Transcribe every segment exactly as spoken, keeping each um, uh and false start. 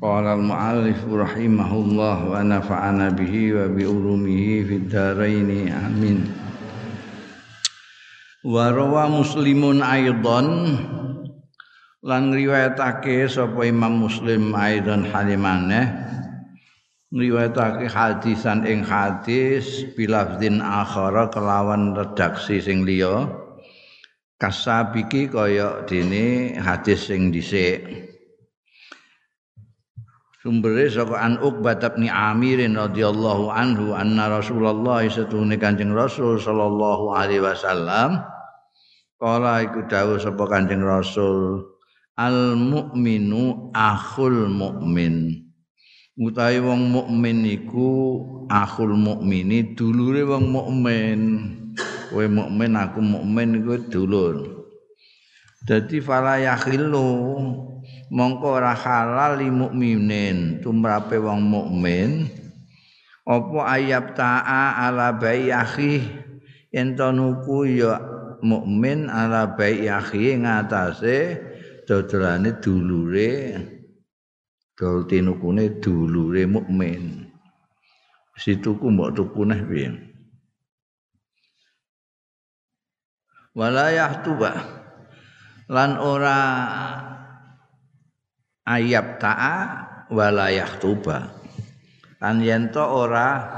Qala al-mu'allif rahimahullah wa nafa'ana bihi wa bi ulumihi fid dharain amin. Wa rawa muslimun aidan lan riwayatake sapa Imam Muslim aidan halimane riwayatake hadisan ing hadis bilafdin akhara kelawan redaksi sing liya kasabiki kaya dene hadis sing dhisik. Sumbere saka An Uqbah bin Amir radhiyallahu anhu anna Rasulullah satune Kanjeng Rasul sallallahu alaihi wasallam kala iku dawuh sapa Kanjeng Rasul al mukminu akhul mukmin utawi wong mukmin iku akhul mukmini dulure wong mukmin kowe mukmin aku mukmin iku dulur. Dadi fala yakhilu mongko ora halal li mukminin tumrape wong mukmin apa ayab ta'a ala bai akhi ento nuku ya mukmin ala bai akhi ngatasé dodolane dulure dol tinukune dulure mukmin situku mbok tukuneh piye wala yahtuba lan ora ayab ta'a walayah tuba lan yento ora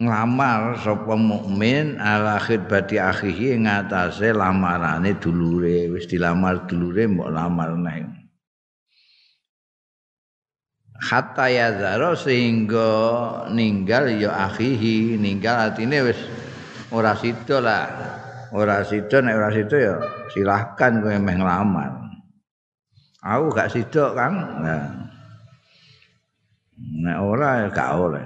nglamar sapa mukmin ala khidbati akhihi ngatasé lamarane dulure wis dilamar dulure mbok lamar neh hatta yazaro sehingga ninggal ya akhihi ninggal atine wis ora sida lah. Ora sida nek ora sida ya silahkan kowe meh nglamar. Aku gak sida kan. Nah. Nek ora ya gak oleh.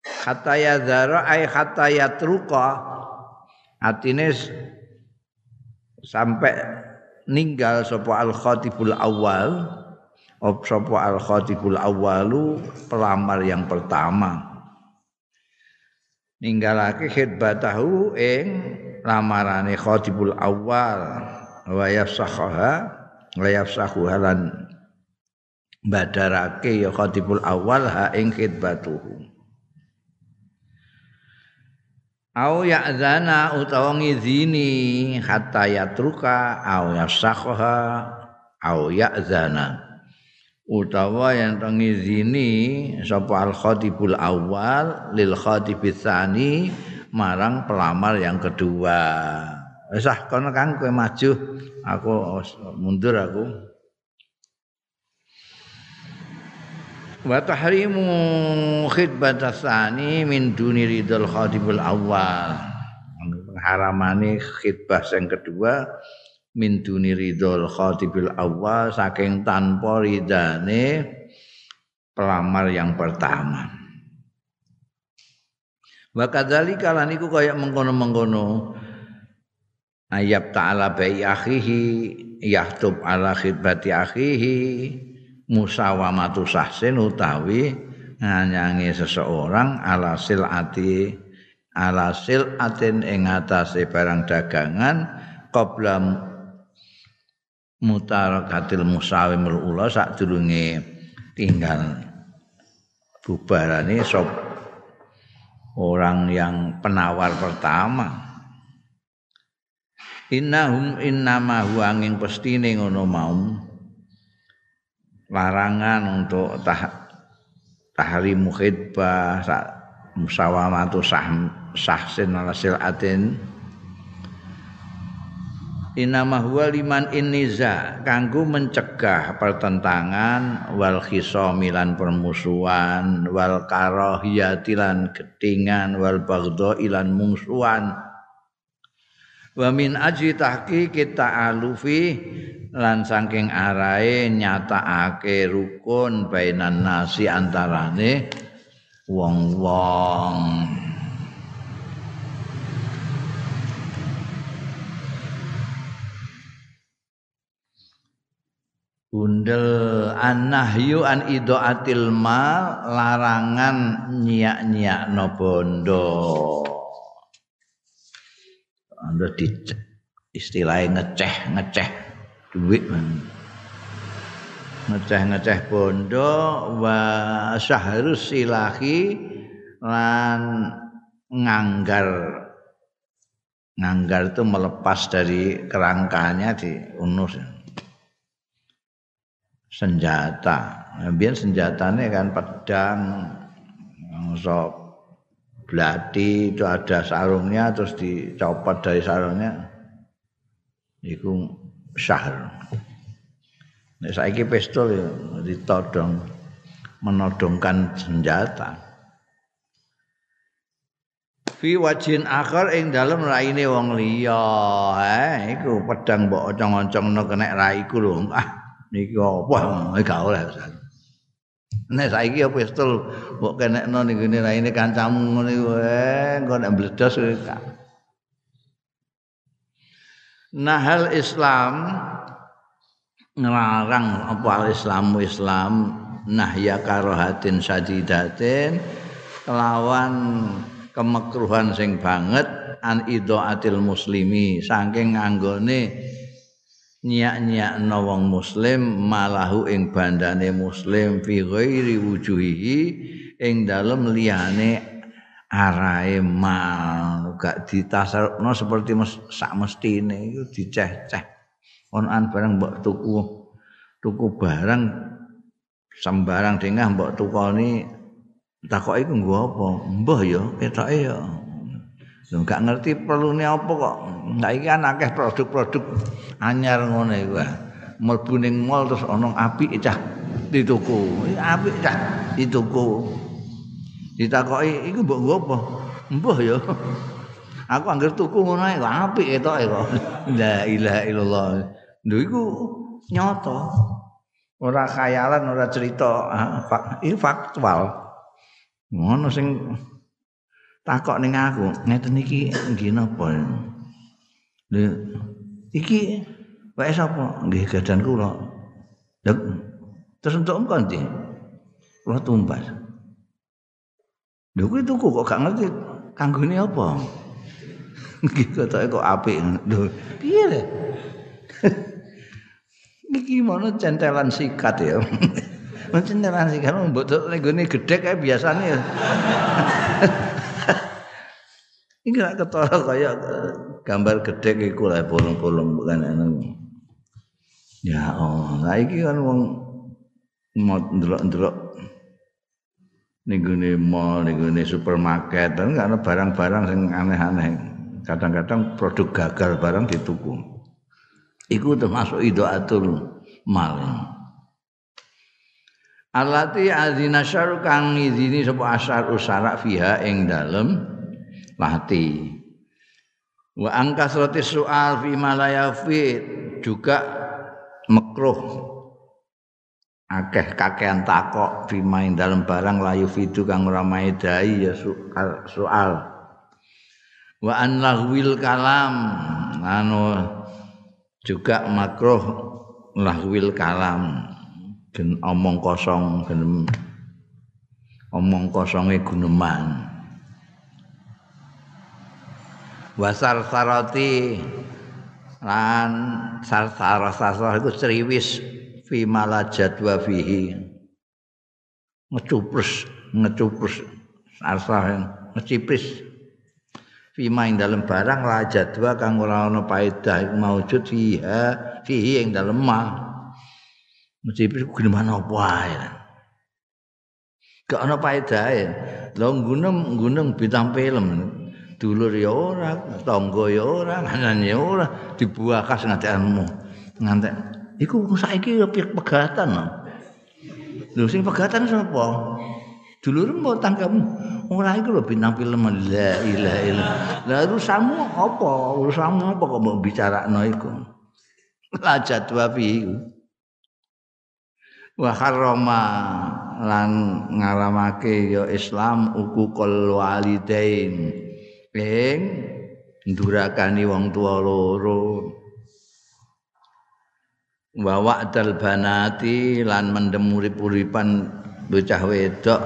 Hatta yadhara ay hatta yatruqa. Atine sampai ninggal sapa al-khatibul awal, sapa al-khatibul awalu pelamar yang pertama. Ninggalake khidbatahu ing lamarane khatibul awal wa yafsahaha wa yafsahu halan badarake ya khatibul awal ha ing khidbatuhu au ya'zana utawa ngizini hatta yatruka au yafsahaha au ya'zana utawa yang ngizini sapa al khatibul awal lil khatibits tsani marang pelamar yang kedua. Wis ah kono kan kowe maju, aku mundur aku. Wa tahrimu khidbatas tsani min duni ridal khatibul awal. Haramane khidbah yang kedua min duni ridal khatibul awal saking tanpa ridane pelamar yang pertama. Wa kadzalika lan iku kaya mengkono-mengkono ayab ta'ala bai akhihi yahtub ala khidbati akhihi musawamatu sahsin utawi nyanyangi seseorang ala silati ala silatin ing atase barang dagangan qabla mutarakatil musawimul ula sadurunge tinggal bubarane sop orang yang penawar pertama. Innahum innama huwa angin pestine ngono mau. Larangan untuk tah, tahrimu khidbah musawamatu sah sahsin ala silatin. Innama huwa liman inniza kanggo mencegah pertentangan wal khisamilan permusuhan wal karahiyatilan ketingan wal baghdailan mungsuhan Wa min ajli tahqiqi ta'alufi lan saking arahe nyatakake rukun bainan nasi antarane wong-wong. Bundel an-nahyu an idaatil mal, larangan nyiak-nyiakno bondo. Anda di istilahnya ngeceh-ngeceh duit, ngeceh-ngeceh bondo, wa syahrus silahi lan nganggar. Nganggar itu melepas dari kerangkanya diunus senjata. Biar senjatanya kan pedang, sop, belati itu ada sarungnya terus dicopot dari sarungnya iku syahr. Nek saiki pistol ya ditodong, menodongkan senjata. Fi wajin akhir ing dalem raine wong liya, eh iku pedang mbok oncong-oncongno kena raiku lho. Ah niki apa gak oleh. Nek saiki ya pistol mbok kenekno ning ngene raine kancamu ngono iku engko nek bledos gak. Nah hal Islam ngelarang apa al Islamu Islam nahya karohatin sadidatin kelawan kemekruhan sing banget an idaatil muslimi saking nganggone nyiak-nyiakno wong muslim malahu ing bandane muslim fi ghairi wujuhihi ing dalem liyane arahe mal gak ditasarukno seperti mes, sak mestine iku diceh-ceh onan barang mbok tuku tuku barang sembarang dengah mbok tukoni takoki ku nggo apa mbah ya ketoke ya lho gak ngerti perlune apa kok. Saiki kan akeh produk-produk anyar ngono iku. Mlebu ning mall terus ana apike cah dituku. Apike cah dituku. Ditakoki iku mbok nggo apa? Mbah ya. Aku anggere tuku ngono ae kok apik ketoke kok. La ilaha illallah. Lho iku nyata. Ora khayalan, ora cerita, iki faktual. Ngono sing takok ning aku, ngeten iki nggih napa? Lho, iki wae sapa? Nggih gadan kula. Terus entuk engko ndi? Kula tumbas. Lho kuwi tuku kok gak ngerti kanggone apa? Nggih ketoke kok apik. Lho, piye le? Iki mono centelan sikat ya. Centelan sikat mboten ning gone gedhek kae biasane ya. Iki rak ketara kaya gambar gedhek iku lha bolong-bolong bukan anu. Ya Allah, lha iki kan wong ndelok-ndelok ning gone mall, ning gone supermarket, kan ana barang-barang sing aneh-aneh. Kadang-kadang produk gagal barang dituku. Iku termasuk idaatul mal. Allati azina syar kang ngizini sapa asyar usara fiha ing dalem lahti. Wa angkasrati su'al fi malayafid juga makruh akeh kakean takok fi main dalam barang layufidu kang ora maedai ya su'al, su'al. Wa an lahwil kalam anu juga makruh lahwil kalam gen omong kosong gen omong kosonge guneman. Wasar sarati lan sarsara sarsara itu ceriwis fi malajat wa fihi ngecupres ngecupres sarsara ngecipris fi main dalam barang lajat wa kang ora ana paedah maujud fiha fihi ing dalem mah ngecipris gimana apa ae gak ana paedahe lho gunung gunung bintang film dulur ya ora, tangga ya ora, kanan ya ora, dibuakas ngadekanmu. Ngantek iku saiki pegatan. Lho sing pegatan sapa? Dulurmu tanggamu. Orang itu loh bintang film la ilaha illallah. Lah urusanmu apa? Urusanmu apa kok mau bicarakno iku? La jadwa piye iku? Wa harrama lan ngaramake ya Islam uququl walidain. Ing ndurakani wong tuwa loro. Wa wa'dal banati lan mendem urip-uripan bocah wedok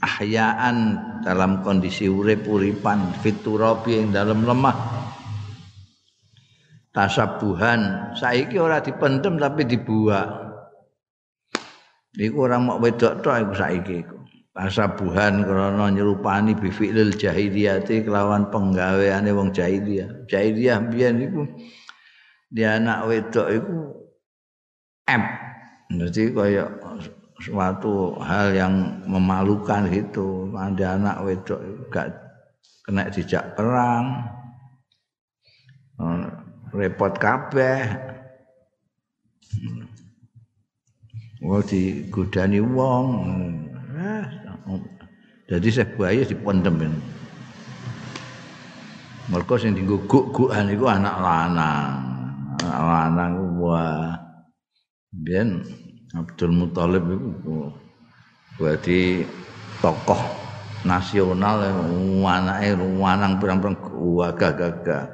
ahyaan dalam kondisi urip-uripan fiturabi yang dalam lemah tasabuhan saiki ora dipendem tapi dibuak iku ora mok wedok tok iku saiki iku tasabuhan karena nyerupani bifi'il jahiliyati kelawan penggaweane wong jahiliyah jahiliyah mbiyen iku di anak wedok iku em dadi kaya suatu hal yang memalukan itu ada anak wedok gak kena dijak perang repot kabeh wong digodani wong jadi sebuahnya dipendemin mergo sing dienggo guk-gukan iku anak lanang anak lanang wah ben Abdul Mutalib itu berarti tokoh nasional yang anaknya ruwanang pirang-pirang gagah-gagah.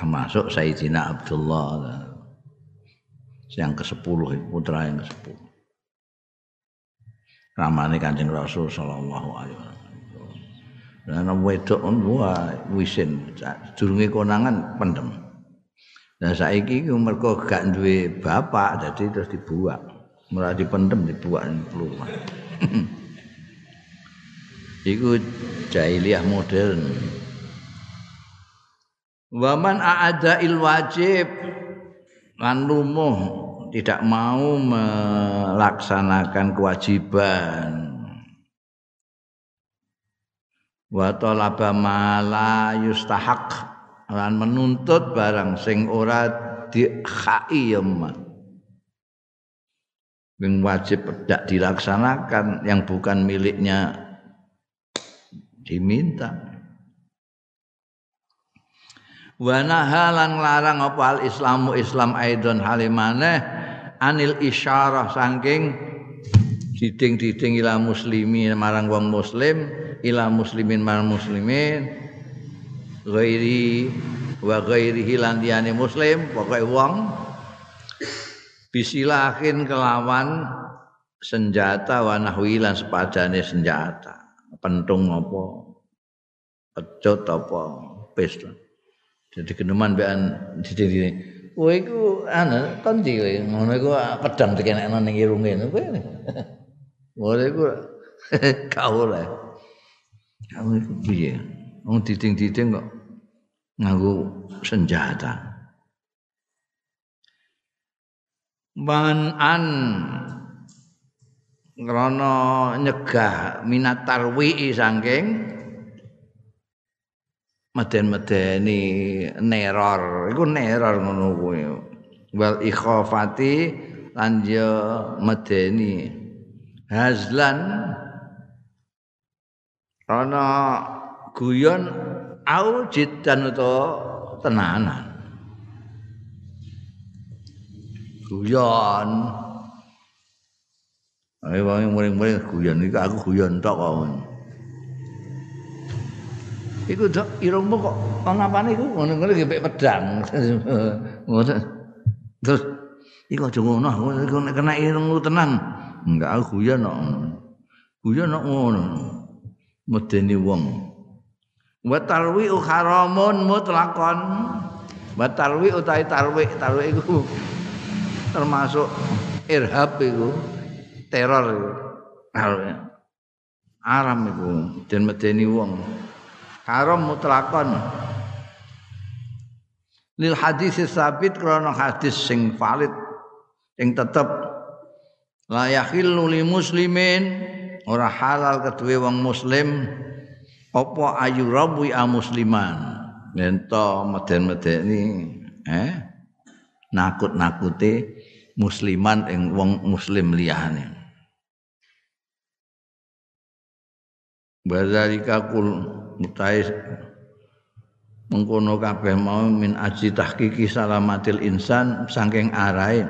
Termasuk Saidina Abdullah yang kesepuluh, putra yang kesepuluh. Ramane Kanjeng Rasul sallallahu alaihi wasallam. Lan wedok wah wisin durunge konangan pendem. Nah saiki mergo gak duwe bapak jadi terus dibuak. Mulai dipendem dibuak keluar. Iku jahiliyah modern. Waman aada il wajib lan lumuh tidak mau melaksanakan kewajiban. Wa talaba ma la yustahaq lan menuntut barang sing ora dikhai ya man. Yang wajib tidak dilaksanakan yang bukan miliknya diminta. Wa nahalan larang apa al Islamu Islam aidon halimane anil isyarah saking diding-diding ila muslimin marang wong muslim ila muslimin marang muslimin ghairi wa ghairihi lan diyane muslim pokoke wong bisilahin kelawan senjata wa nahwi lan sepadane senjata pentung apa pecut apa pistol jadi geneman bekan didiri kowe iku ana kon ndi kowe ngono iku pedang dikenekno ning irunge kowe ngono iku gak oleh kamu iku piye wong diding-diding kok nganggo senjata. Man an krana nyegah minat tarwi saking meden-medeni neror, iku neror ngono kuwi. Wal ikhafati lan ya medeni. Hazlan ana guyon au jiddan utawa tenanan guyon ayo wong muring-muring guyon iki aku guyon tok kok iku dak irungmu kok ana apane iku ngono-ngono gepek pedang ngono terus iki aja ngono aku nek kena irungmu tenan enggak aku guyon kok guyon kok ngono medeni wong wa tarwi'u haramun mutlaqan wa tarwi' utai tarwi' tarwi' iku termasuk irhab iku teror iku haram iku den medeni wong haram mutlaqan lil hadis sabit krana hadis sing valid sing tetep la yahillu li muslimin ora halal kedue wong muslim apa ayu rawi a musliman ento meden-medeni eh nakut-nakuti musliman ing wong muslim liyane. Bazalika kul mutais mengkono kabeh mau min aji tahqiqi salamatil insan saking arahe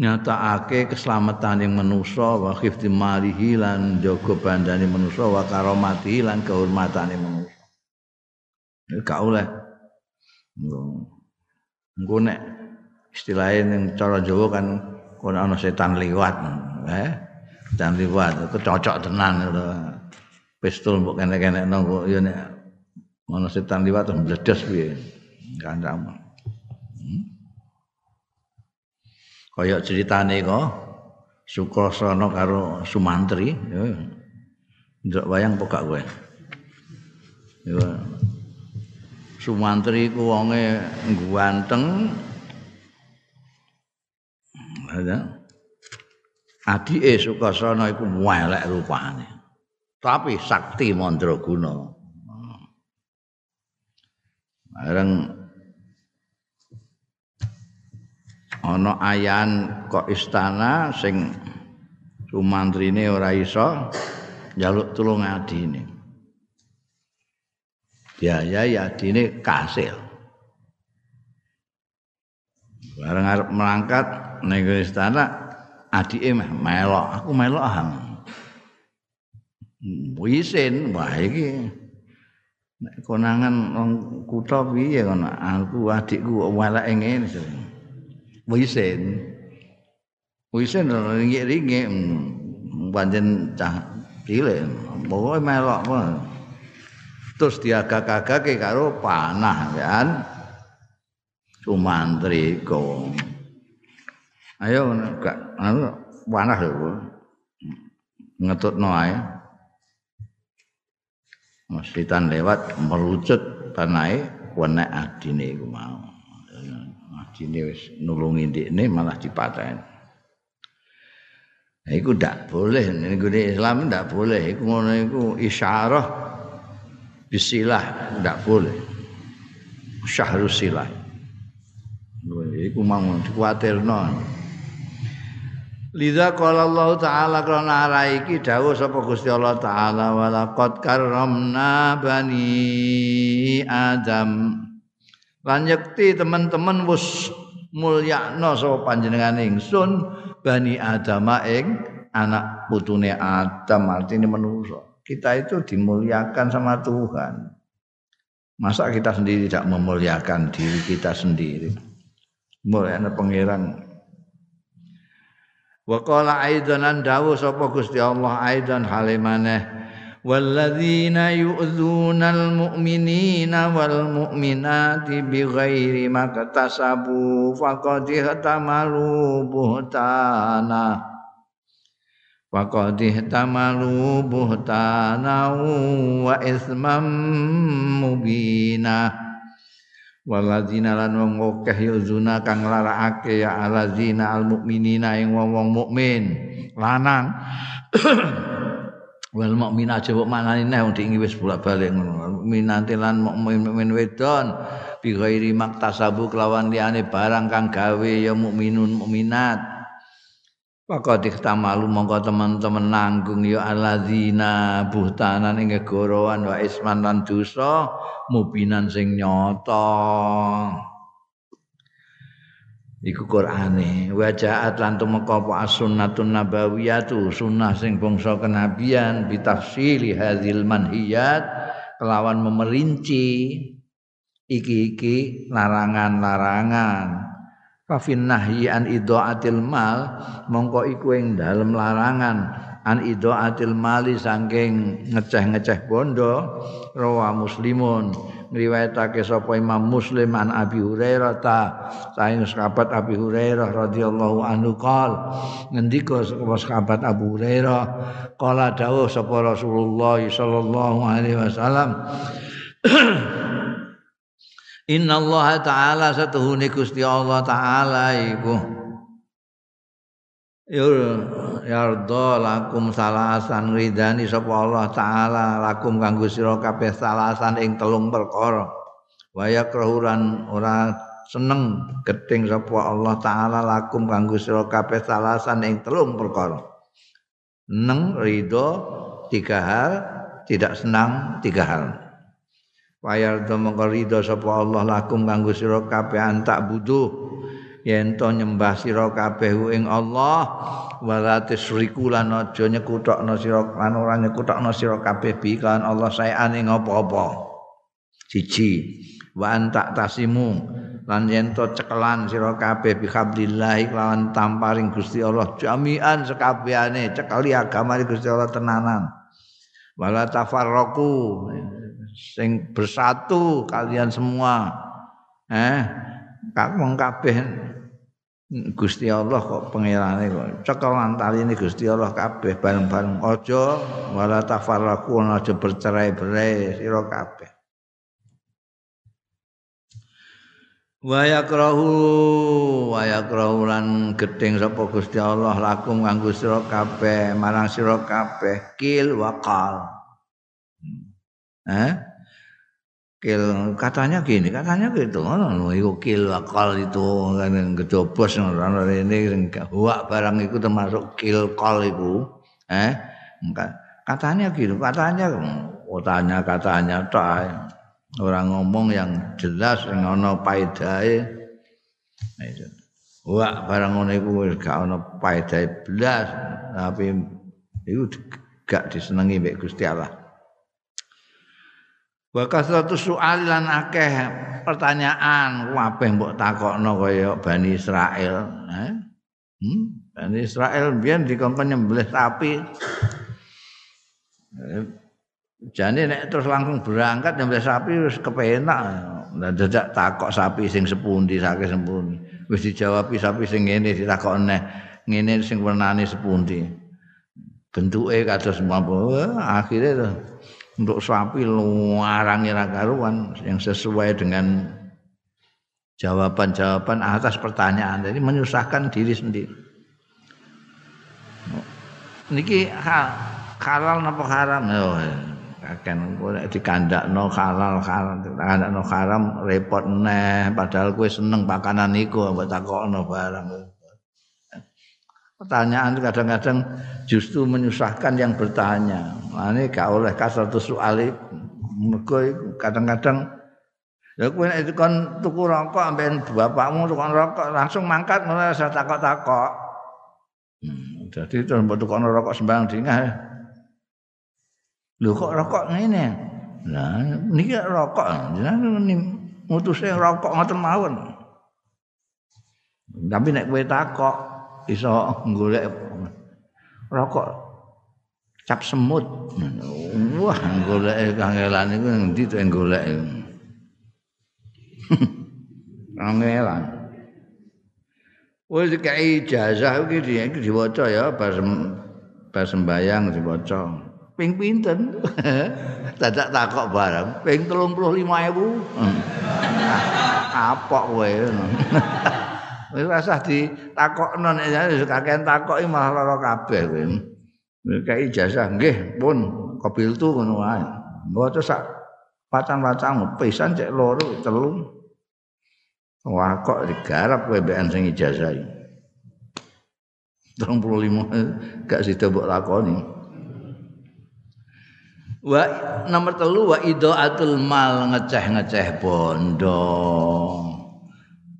nyataake keselamatan yang manusa wa khifti malihi lan jaga bandane manusa wa karomati lan kehormatane manusa. Gak oleh engko nek istilahnya yang cara Jawa kan kono ana setan liwat, eh setan liwat kecocok tenan pistol mbok kene-kenekno kok ya nek ana setan liwat terus meledes piye kancamu. Hmm? Kaya ceritane kok Sukosono karo Sumantri ya. Ndak wayang pokok kowe. Ya. Sumantri ku wonge ganteng. Ada. Adike Sukosono iku elek rupane. Tapi Sakti Mondroguno. Bareng ana ayan kok istana sing Sumantrine ora iso njaluk tulung adine. Diayai adine kasil. Bareng arep mangkat ning istana adike meh melok, aku melok ahang. Wisin wae iki. Nek konangan wong kutha piye kono aku adikku walake ngene. Wisin. Wisin ringgik-ringgik pancen cah cilik, pokoke melok. Terus diagak-agake karo panah kan. Sumantri kok. Ayo gak anu panah lho. Ngetutno ae. Masrikan lewat merucut panahe wenek adine iku mau. Adine wis nulungi ndekne malah dipateni. Nah iku ndak boleh ning Islam ndak boleh iku ngono iku isyarah bisilah ndak boleh. Syahrul silah. Iku mau dikuwatirno. Lidza qala Allah taala kana raiki dawuh sapa Gusti Allah taala walaqad karramna bani Adam lan yakti teman-teman wis mulyakna sapa panjenengan ingsun bani Adam ing anak putune Adam artine manusa. Kita itu dimuliakan sama Tuhan. Masa kita sendiri tidak memuliakan diri kita sendiri? Mulyakna pangeran. Wa qala aidan an dawu sapa Gusti Allah aidan halimane walladzina yu'dzunal mu'minina wal mu'minati bighairi maktasabu faqad ihtamalu buhtana faqad ihtamalu buhtana wa ismam mubina waladzina lan wong akeh yuzuna kang larakake ya aladzina almukminina ing wong-wong mukmin lanang wal mukminah jebuk manane neh diingi wis bolak-balik ngono minanti lan mukmin wedon bi ghairi maktasabu kelawan liyane barang kang gawe ya mukminun mukminat maka diktamalu mongko teman-teman nanggung ya aladzina buhtanan ing gegorowan wa isman lan dosa mubinan sing nyata iku Qur'ane wajaat lan tumeka apa sunnatun nabawiyatu sunnah sing bangsa kenabian bitafsili hadzil manhiyat kelawan memerinci iki-iki larangan-larangan fa fin nahyi an idaatil mal mongko iku ing dalem larangan an idaatil mali saking ngeceh-ngeceh bondo rawa muslimun ngriwayatake sapa Imam Muslim an Abi Hurairah ta saking sahabat Abi Hurairah radhiyallahu anhu qol ngendika sahabat Abu Hurairah qala dawuh sapa Rasulullah sallallahu alaihi wasallam innallaha ta'ala satuhune Gusti Allah taala iku yarda lakum salasan ridani sapa Allah taala lakum kanggo sira kabeh salasan ing telung perkara wa yakrahuran ora seneng gething sapa Allah taala lakum kanggo sira kabeh salasan ing telung perkara. Neng ridho tiga hal, tidak senang tiga hal. Wayar do mongko ridho sapa Allah lakum kanggo sira kabeh antak budu yen to nyembah sira kabeh ing Allah wala tisriku lan aja nyekutokno sira lan ora nyekutokno sira kabeh bi kan Allah saean ing apa-apa. Siji wa anta tasimu lan yen to cekelan sira kabeh bihablillahi lawan tamparing Gusti Allah jami'an sekabehane cekali agama Gusti Allah tenanan wala tafarraqu sing bersatu kalian semua eh wong kabeh Gusti Allah kok pangerane kok cekelan taline Gusti Allah kabeh bareng-bareng aja wala tafarraqu aja bercerai-berai sira kabeh. Wa yakrahu wa yakrahu lan gething sapa Gusti Allah lakum kanggo sira kabeh marang sira kabeh kil waqal. Eh? Kil katanya gini, katanya gitu. Ngono iku kil waqal itu kan gedobos ngono rene sing huwak barang iku termasuk kil qal iku. Eh? Katanya gitu, katanya katanya katanya ta. Orang ngomong yang jelas sing ana paedahe. Wah, barang ngono iku wis gak ana paedahe blas, tapi iku gak disenengi mek Gusti Allah. Wa kasratu su'al lan akeh pertanyaan, kabeh mbok takokno kaya Bani Israil, eh? Hmm? Bani Israil biyen dikongkon nyembelih sapi. Jane nek terus langsung berangkat nyembelih sapi wis kepenak. Lah dadak takok sapi sing sepundi saking sepundi. Wis dijawabi sapi sing ngene ditakok neh. Ngene sing wernane sepundi. Bentuke kados mapa. Akhire untuk sapi luarange ra karuan yang sesuai dengan jawaban-jawaban atas pertanyaan. Jadi menyusahkan diri sendiri. Niki halal napa haram? Oh, akan dikandakno halal haram dikandakno haram repot neh padahal kowe seneng pakanan iku mbok takokno barang. Pertanyaan kadang-kadang justru menyusahkan yang bertanya. Mane gak oleh kasratu su'ali mergo kadang-kadang ya kowe nek kon tuku rokok amben bapakmu tukang rokok langsung mangkat ngono rasa takok-takok. Hmm, jadi terus mbok tukokno rokok sembarang dingah. Lho kok rokok ngene. Lah niki rokok jenengan ngutuse rokok ngoten mawon. Tapi nek kowe takok iso golek rokok cap semut. Wah, goleke kangelan iku endi to golek. Kangelan. Wis dikai ijazah iki diwaca ya bar sembayang diwaca. Ping pinten dadak takok barang ping telung puluh lima ribu apok kowe wis rasah ditakokno nek kakean takoki malah lara kabeh kowe kei ijazah nggih pun kabiltu ngono wae mboten sak patang-patang pisan cek loro telu wah kok digarap kowe mbekan sing ijazah iki telung puluh lima gak sida mbok lakoni. Wa nomor telu wa idaatul mal ngeceh-ngeceh bondo.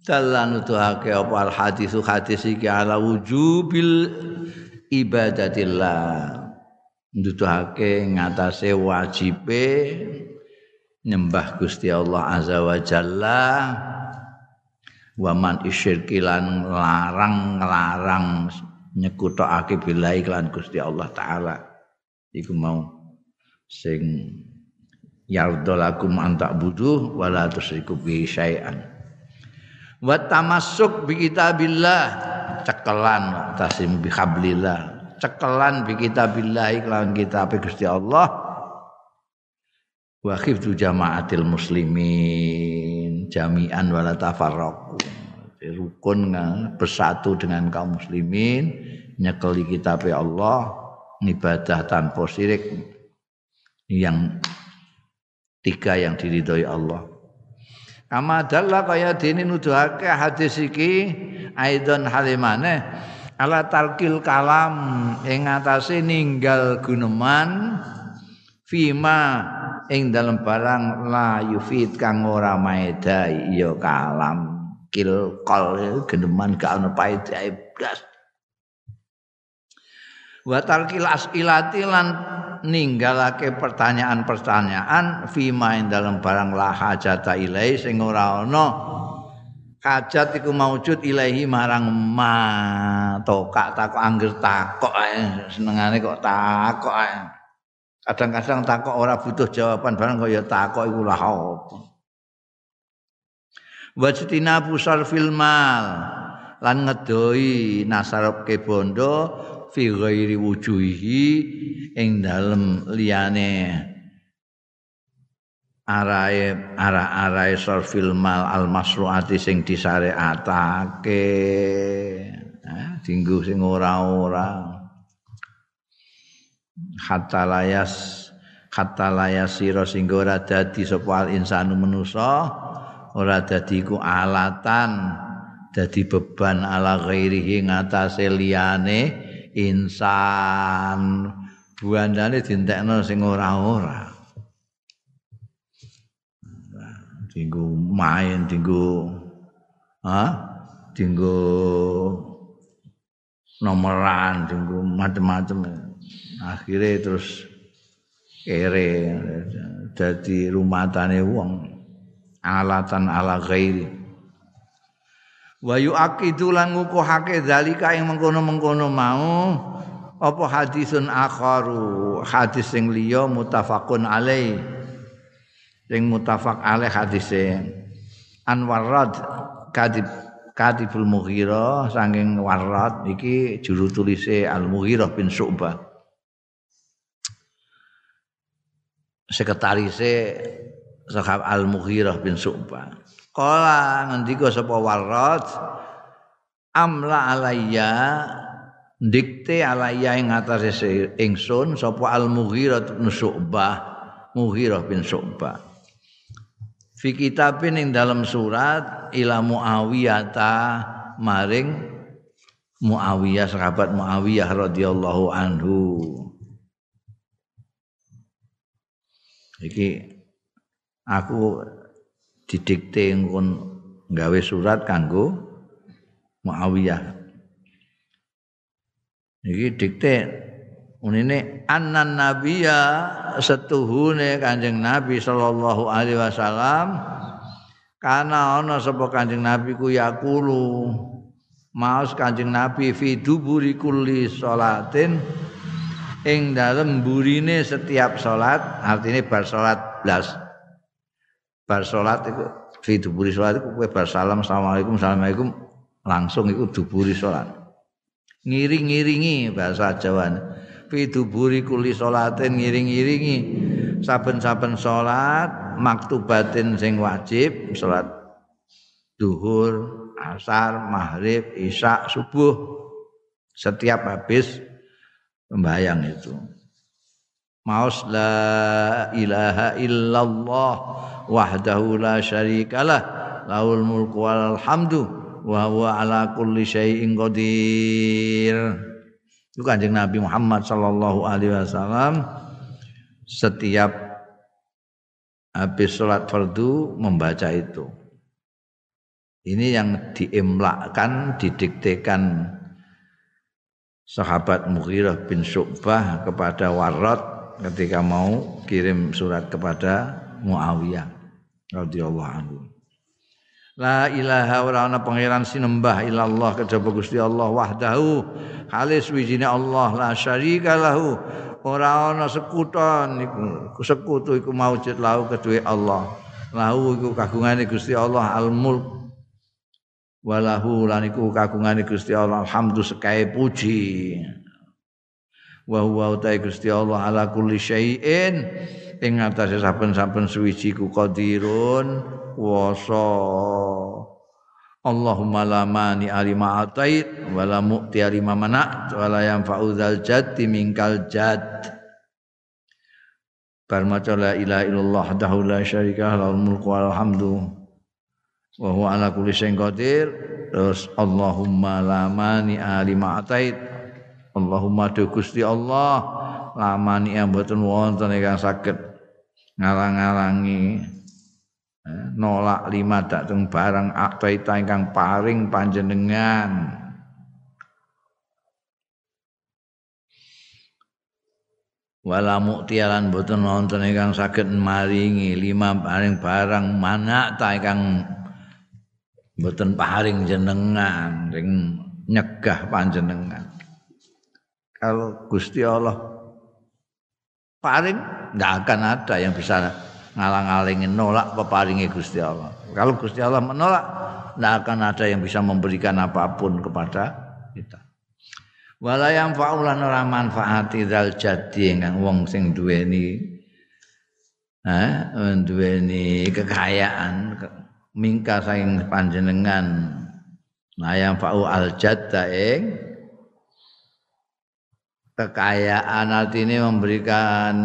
Dalan nuduhake apa al hadisu hadis iki ala wujubil ibadatillah. Nuduhake ngatasé wajibe nyembah Gusti Allah azza wa jalla. Wa man isyirki lan larang-larang nyekutokake billahi lan Gusti Allah taala. Iku mau sing yardolakum antak buduh wala tusyriku bi syai'an wa tamassuk bi kitabillah cekelan tasim bi hablillah cekelan bi kitabillah iklan kitab Gusti Allah wa khifdu jama'atil muslimin jami'an wala tafarraqu rukun bersatu dengan kaum muslimin nyekeli kitab Allah ibadah tanpa syirik yang tiga yang diridhoi Allah. Kama dalla kaya dene nuduhake hadis iki aidon halimane ala tarkil kalam ing atase ninggal guneman fima ing dalam barang la yufid kang ora maedai ya kalam kil kol guneman gak ono paedae blas. Wa tarkil asilati lan ninggalake pertanyaan-pertanyaan fima ing dalam barang la hajata ilai sing ora ana hajat iku maujud ilahi marang ma tokak takok angger takok senengane kok takok kadang-kadang takok ora butuh jawaban barang kok ya takok iku lah apa wajtina busar filmal lan ngedoi nasarapke bondo fi ghairi wujuhi ing dalem liyane arae ara-arae sarfil mal al masruati sing disareatake nah dinggo sing ora-ora hatta layas hatta layasira sing ora dadi sapa al insanu manusa ora dadi ku alatan dadi beban ala ghairihi ngatasé liyane insan buandane dintekno sing ora-ora. Dinggo main, dinggo ha? Dinggo nomoran, dinggo macam-macam. Akhire terus kere dadi rumatane wong alatan ala ghairi. Wa yu'aqidu lan ngukuhake zalika yang mengkono-mengkono mau apa hadisun akharu hadis sing liya mutafaqun alaih sing mutafaq alaih hadise Anwarad kadib kadibul Mughirah saking Warad iki juru tulise Al-Mughirah bin Syu'bah sekretarise sahabat Al-Mughirah bin Syu'bah. Kala ngendika sapa Warad amla alayya dikte alayya ing atase ingsun sapa Al-Mughirah bin Syu'bah Mughirah bin Syu'bah fi kitabin ing dalam surat ila Mu'awiyah ta maring Mu'awiyah sahabat Mu'awiyah radhiyallahu anhu iki aku didikte nggon gawe surat kanggo Muawiyah. Iki dikte unine annan nabiyya setuhune Kanjeng Nabi sallallahu alaihi wasallam kana ana sapa Kanjeng Nabi ku yaqulu maos Kanjeng Nabi fi duburi kulli salatin ing dalem burine setiap salat artine bar salat blas bar salat iku fi duburi salat iku kowe bar salam asalamualaikum asalamualaikum langsung iku duburi salat ngiring-ngiringi bahasa Jawane fi duburi kuli salaten ngiring-ngiringi saben-saben salat maktubatin sing wajib salat duhur asar maghrib isya subuh setiap habis membayang itu maus la ilaha illallah wahdahu la syarikalah laul mulku wal hamdu wa huwa ala kulli syai'in qadir. Itu Kanjeng Nabi Muhammad sallallahu alaihi wasallam setiap habis salat fardu membaca itu. Ini yang diimlakkan didiktekan sahabat Mughirah bin Syu'bah kepada Warad ketika mau kirim surat kepada Muawiyah radhiyallahu anhu. La ilaha ora ana pangeran sinembah illallah kejaba Gusti Allah wahdahu halis wijine Allah la syarika lahu ora ana sekuton iku sekutu iku maujud lahu keduwe Allah lahu iku kagungane Gusti Allah al mulk walahu lan iku kagungane Gusti Allah alhamdu sekae puji wa huwa ta'ala Gusti Allah ala kulli syai'in ing atase saben-saben suwiji ku qadirun kuwasa Allahumma la mani alima atait wa la mu'ti alima mana wa la yanfa'u dzal jaddi minkal jadd bar maca la ilaha illallah wahdahu la syarika lahul mulku wal hamdu wa huwa ala kulli syai'in qadir. Terus Allahumma la mani'a lima atait. Allahumma du Gusti Allah la mani'a mboten wonten ingkang saged ngarang-arangi nolak lima dateng barang aktaita ingkang paring panjenengan. Wala muktialan boten wonten ingkang saged maringi lima paring barang mana ta ingkang boten paring jenengan ring nyegah panjenengan. Kalau Gusti Allah paring ndak akan ada yang bisa ngalang-alingin nolak peparingi Gusti Allah. Kalau Gusti Allah menolak ndak akan ada yang bisa memberikan apapun kepada kita. Wala yang fa'ulan ora manfaati dal jadi ingkang wong sing duweni ha duweni kekayaan mingka saking panjenengan la yang fa'u al jadda ing kekayaan artine memberikan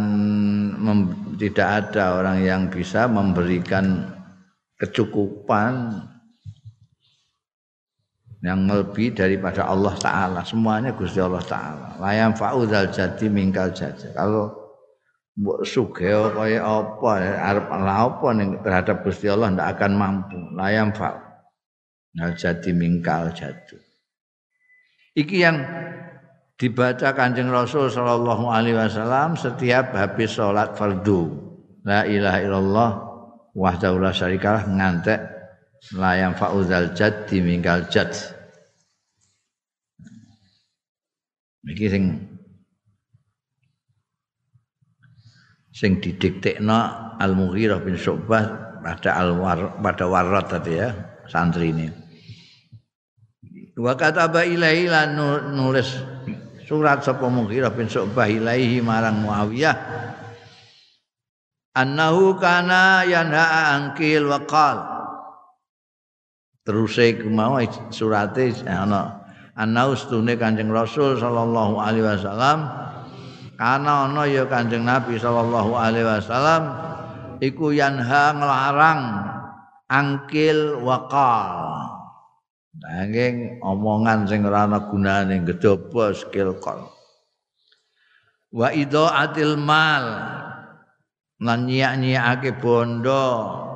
mem, tidak ada orang yang bisa memberikan kecukupan yang lebih daripada Allah Ta'ala. Semuanya Gusti Allah Ta'ala. Layam fa'udhal jadi mingkal jadi. Kalau sugeo kaya apa, arep apa terhadap Gusti Allah tidak akan mampu. Layam fa'udhal jadi mingkal jadi. Iki yang dibaca Kanjeng Rasul Sallallahu Alaihi Wasallam setiap habis sholat fardu. La ilaha illallah wahdahu la syarikalah ngantek layam fa'udhal jaddi mingkal jad. Iki sing sing didiktekna Al-Mughirah bin Syu'bah pada al-war pada warat tadi ya santri ini. Wa kataba ilaihi lan nulis surat sapa Mughirah bin Syu'bah ilaihi marang Mu'awiyah annahu kana yanha angkil wa qala. Terus iku mau surate ana anaustune Kanjeng Rasul sallallahu alaihi wasallam kana ana ya Kanjeng Nabi sallallahu alaihi wasallam iku yanha nglarang angkil waqal nanging omongan sing ora ana gunane gedobos kilqal wa idaatil mal lan nyiak-nyiake bondo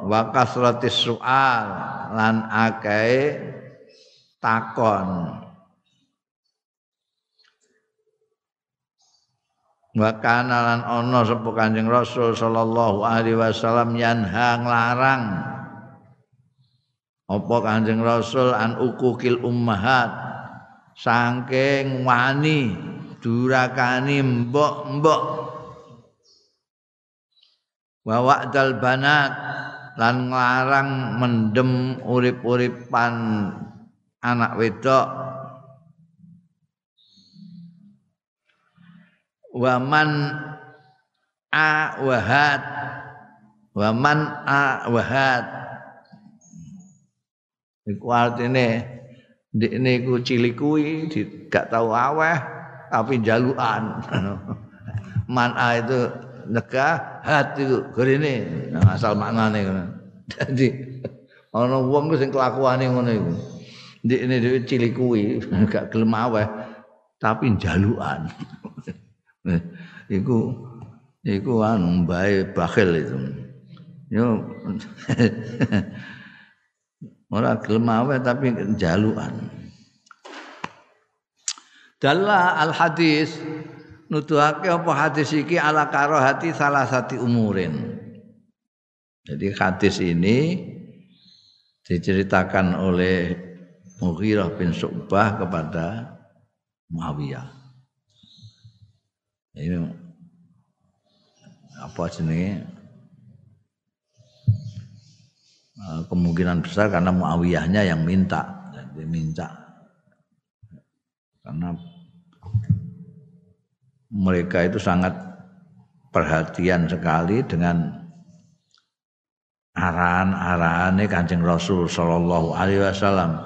wa kasratis sual lan akai takon. Wakana lan ono sapa Kanjeng Rasul sallallahu alaihi wasallam yanha nglarang apa Kanjeng Rasul an uqukil ummahat saking wani durakani mbok-mbok wa wa'dal banat lan nglarang mendem urip-uripan anak wedok waman a wahat waman a wahat iku artine ndekne iku cilik kuwi gak tau aweh tapi jalukan man a itu negah hat iku gorene asal maknane ngono. Dadi ana wong sing kelakuane ngono iku. Ndikne dhewe cilik kuwi gak gelem aweh tapi njalukan. Iku iku anu bae bakhil itu. Yo ora gelem aweh tapi njalukan. Dalla al hadis nuduhake apa hadis iki ala karohati salah satu umurin. Jadi hadis ini diceritakan oleh Mughirah bin Syu'bah kepada Mu'awiyah. Ini apa jenenge? Kemungkinan besar karena Mu'awiyahnya yang minta, dia minta karena mereka itu sangat perhatian sekali dengan arahan-arahan Kanjeng Rasul sallallahu alaihi wasallam,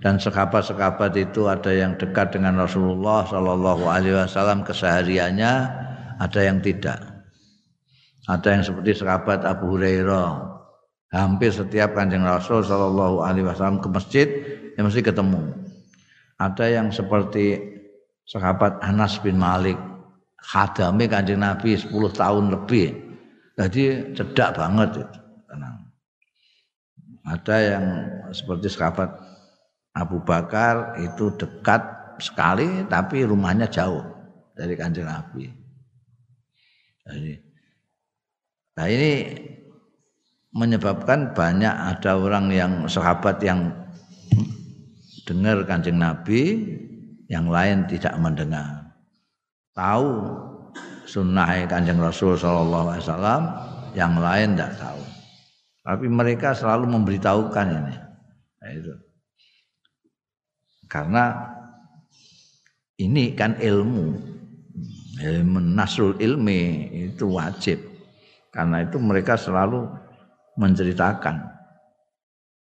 dan sahabat-sahabat itu ada yang dekat dengan Rasulullah sallallahu alaihi wasallam kesehariannya, ada yang tidak. Ada yang seperti sahabat Abu Hurairah, Hampir setiap Kanjeng Rasul Sallallahu Alaihi Wasallam ke masjid, ya mesti ketemu. Ada yang seperti sahabat Anas bin Malik, khadami Kanjeng Nabi sepuluh tahun lebih, jadi cedak banget. Tenang. Ada yang seperti sahabat Abu Bakar, itu dekat sekali tapi rumahnya jauh dari Kanjeng Nabi. Jadi, nah ini menyebabkan banyak ada orang yang sahabat yang dengar Kanjeng Nabi, yang lain tidak mendengar. Tahu sunnah Kanjeng Rasul Sallallahu Alaihi Wasallam, yang lain tidak tahu. Tapi mereka selalu memberitahukan ini. Nah, itu. Karena ini kan ilmu. Ilmu nasul ilmi itu wajib. Karena itu mereka selalu menceritakan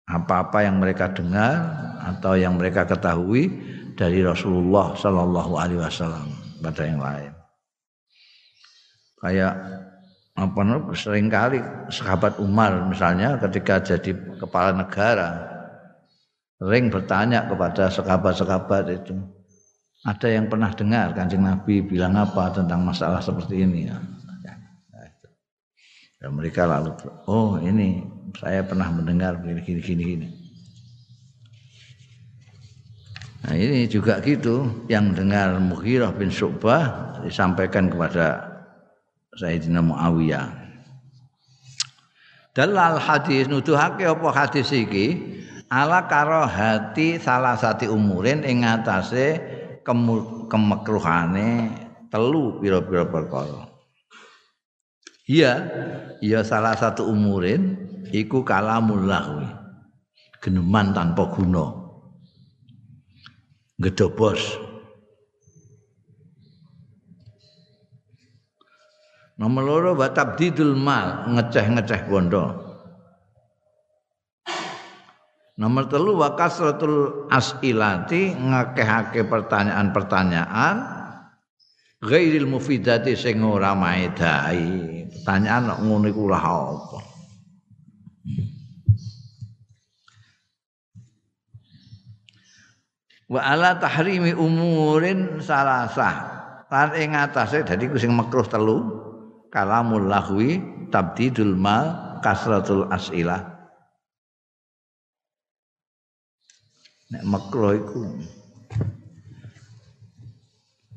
apa-apa yang mereka dengar atau yang mereka ketahui dari Rasulullah Sallallahu Alaihi Wasallam pada yang lain. Kayak apa namanya, seringkali sahabat Umar misalnya ketika jadi kepala negara sering bertanya kepada sahabat-sahabat itu, ada yang pernah dengar Kanjeng Nabi bilang apa tentang masalah seperti ini? Ya. Dan mereka lalu, oh ini saya pernah mendengar begini-gini. Nah ini juga gitu, yang dengar Mughirah bin Syu'bah disampaikan kepada Saidina Mu'awiyah. Dalal hadis nuduhake apa hadis iki ala karahati salah sati umurin ing ngatasé kemekruhane telu pira-pira perkara. Iya, iya salah satu umurin iku kalamul lahwi. Geneman tanpa guna. Gedobos. Nomor loro wa tabdidul mal, ngeceh-ngeceh bondo. Nomor telu wa kasratul as'ilati, ngakehake pertanyaan-pertanyaan ghairil mufidati sing ora maedai. Pertanyaan ngono iku lha apa? Wa ala tahrimi umurin salasah. Lan ing atase dadi ku sing makruh telu, kalamul lahwi, tabdidul mal, kasratul as'ilah. Nek makruh iku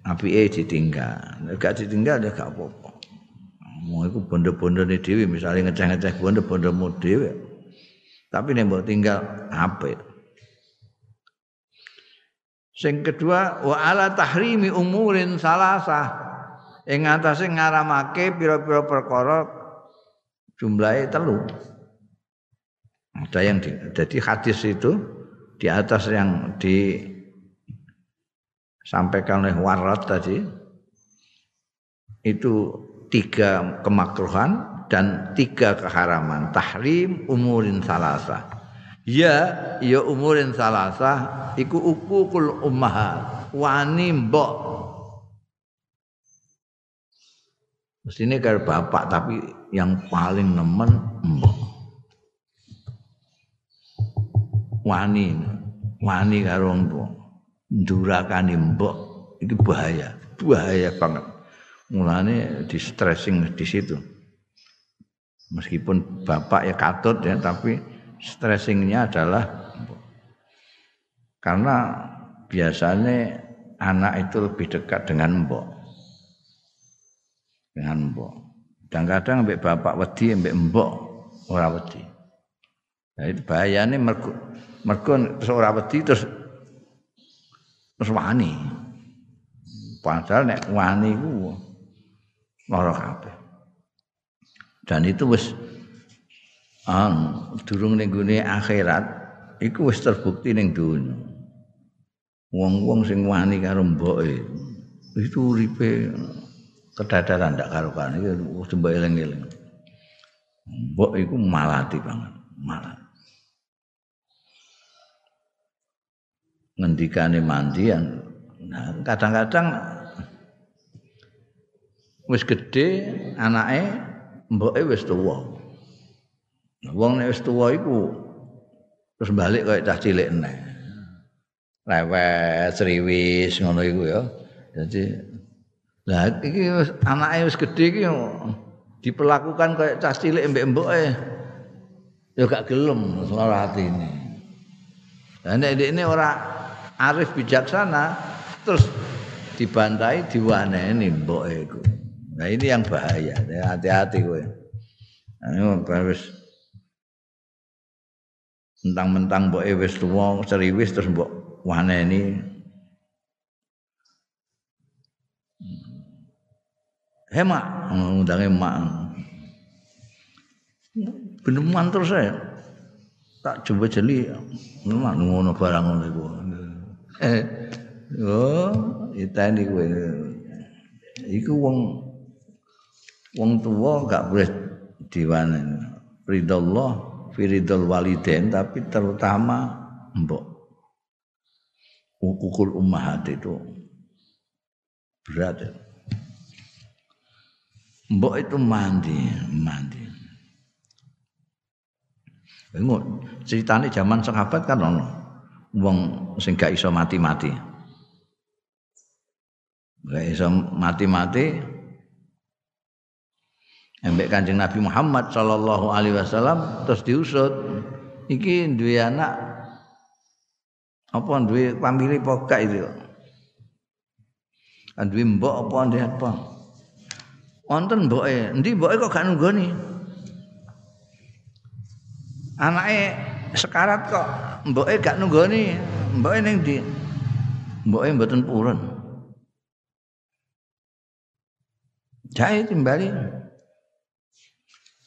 apike ditinggal, nek gak ditinggal ya gak apa-apa. Wong iku bondo-bondone dhewe, misale ngeceh-ngeceh bondo-bondomu dhewe. Tapi nek mbok tinggal apik. Sing kedua wa ala tahrimi umurin salasah. Ing atase ngaramake pira-pira perkara jumlahe telu. Ada yang di, jadi hadis itu di atas yang disampaikan oleh Warad tadi itu tiga kemakruhan dan tiga keharaman. Tahrim umurin salasah. Ya, ya umurin salasah iku ukukul ummahat, wani mbok. Mestine karo bapak tapi yang paling nemen mbok. Wani, wani karo mbok, ndurakani mbok, itu bahaya, bahaya banget. Mulane di stressing di situ. Meskipun bapak ya katut ya, tapi stressingnya adalah mbok. Karena biasanya anak itu lebih dekat dengan mbok, dengan mbok. Kadang-kadang ambek bapak wedi, ambek mbok ora wedi. Nah itu bahayane mergo mergo ora wedi terus terus wani. Padahal nek wani ku lara kabeh. Dan itu wis an durung ning gone akhirat iku wis terbukti ning donya. Wong-wong sing wani karo mboke itu uripe kedadaran ndak karo-karo iki jembe eling-eling. Mbok iku malati banget, malah ngendikane mandian. Nah, kadang-kadang wis gedhe anake, mboke wis tuwa. Wong nek wis tuwa iku terus balik kaya cah cilik neh. Lewet, riwis ngono iku ya. Jadi lah iki anake wis gedhe iki diperlakukan kaya cah cilik mbek mboke. Ya gak gelem ora atine. Lah nek dekne ora arif bijaksana terus dibantai diwaneni mboke iku. Nah ini yang bahaya, hati-hati kowe. Anu wis mentang-mentang mboke wis tuwa, seriwis terus mbok waneni. Hemak, undange mak. Beneman terus saya tak coba jeli memang ngono barang ngono iku. Eh, oh, itani kowe. Iku wong wong tuwa gak boleh diwaneni. Ridallah fi ridal walidain tapi terutama mbok. Hukukul ummahat itu berat. Mbok itu mandi, mandi. Engko critane zaman sahabat kan ono wong sing gak iso mati-mati. Gak iso mati-mati ambek Kanjeng Nabi Muhammad sallallahu alaihi wasallam terus diusut. Iki duwe anak apa duwe pamili pokak itu. Kan duwe mbok apa ndek apa. Wonten mboke, endi mboke kok gak nunggoni? Anake sekarat kok mboke gak nunggoni, mboke ning ndi? Mboke mboten purun. Jae timbali.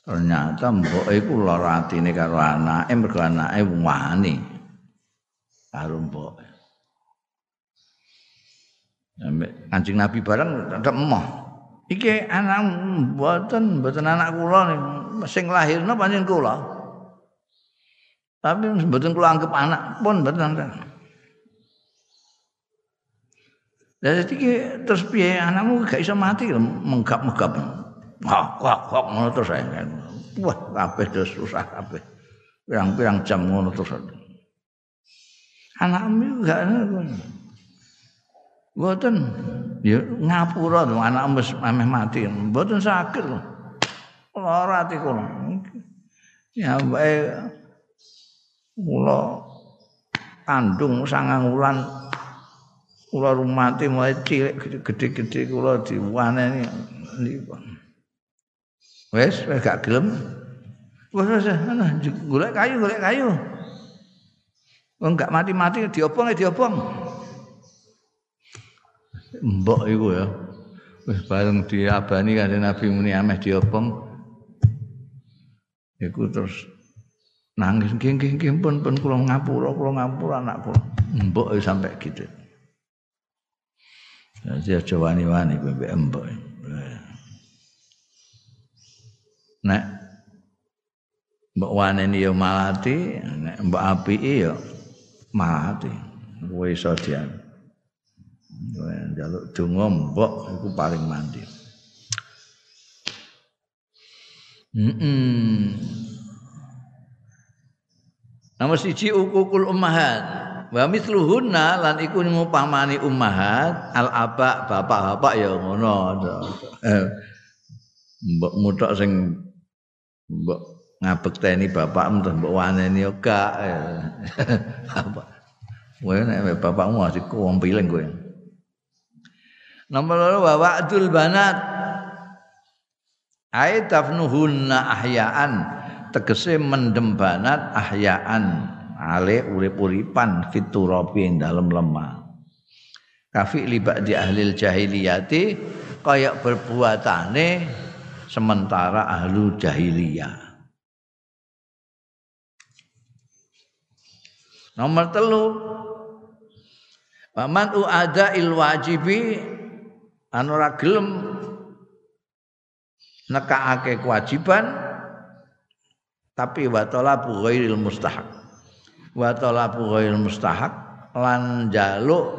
Ternyata mboke iku lara atine karo anake, mergo anake wani karo mboke. Anjing Nabi bareng tetep emoh. Iki anak mboten mboten anak kula ning sing lahirna pancen kula. Tapi sebetulnya kalau anggap anak pun betul. Jadi terus biaya anakmu gak bisa mati, menggap-menggap, hok-hok-hok ngono terus saya. Wah, kabeh terus susah kabeh. Pirang-pirang jam ngono terus. Anakmu gak ngono. Mboten ya ngapura to anakmu ameh mati, mboten sakit lho. Lara ati kula. Ya bae kula kandung sangang wulan kula rumati mulai cilik gedhe-gedhe kula diwaneni niku. Wes wis gak gelem. Wes ana golek kayu golek kayu. Wong gak mati-mati diobong diobong. Mbok iku ya. Wis bareng diabani Kanjeng Nabi muni ameh diobong. Iku terus nangis geng-geng pun pun kula ngapura kula ngapura anak kula mbok sampai gitu. Jadi aja wani-wani kowe mbek mbok. Nek mbok waneni ya malati, nek mbok apiki ya malati. Kowe iso dian. Kowe njaluk donga mbok iku paling mandi. Heeh. Nomor siji ukukul ummahat wa mithluhunna lan iku ngumpamani ummahat al aba bapak-bapak ya ngono mbok muthok sing mbok ngabekteni bapakmu terus mbok waneni yo gak apa kowe nek bapakmu asik wong piling kowe. Nomor loro wa wa'dul banat ai tafnuhunna ahya'an tegese mendem banat ahyaan ale urip-uripan fiturabi ing dalem lemah kafi li ba'di ahli jahiliyati kaya perbuatane sementara ahlu jahiliyah. Nomor telu paman uada il wajibi an ora gelem nekake kewajiban tapi wa talabu ghairil mustahaq wa talabu ghairil mustahaq lan njaluk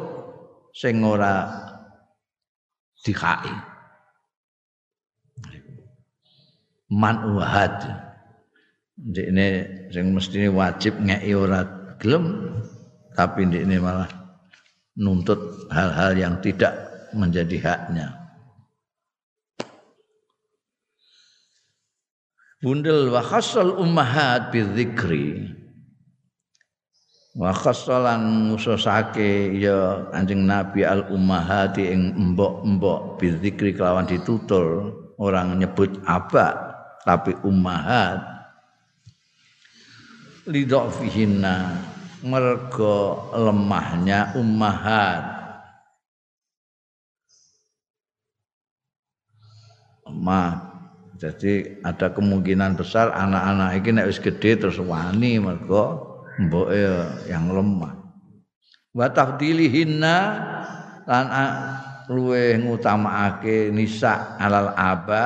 sing ora dikai man wahad ndekne sing mestine wajib ngeki ora gelem, tapi ndekne malah nuntut hal-hal yang tidak menjadi haknya. Bundel wa khassal ummahat bizikri. Wa khassalan mususake ya anjing Nabi al ummahati ing embok-embok bizikri kelawan ditutur, orang nyebut abak tapi ummahat. Lidhafihinna mergo lemahnya ummahat. Lemah. Jadi ada kemungkinan besar anak-anak iki nek wis gedhe terus wani mergo mboke yang lemah. Wa tafdilihinna lan luweh ngutamaake nisa alal aba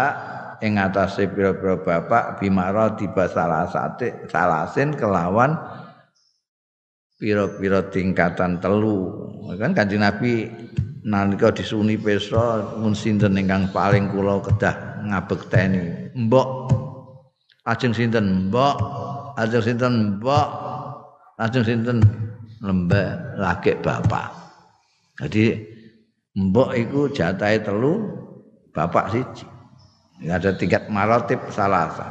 ing atase pira-pira bapak bimara tiba salah sate salasin kelawan pira-pira tingkatan telu. Kan Kanjeng Nabi nalika disuni pesa mun sinten ingkang paling kula kedah ngabekteni mbok ajeng sinten mbok ajeng sinten mbok ajeng sinten lembah laki bapak. Jadi mbok iku jatahe telu bapak siji, ada tingkat maratib salasa.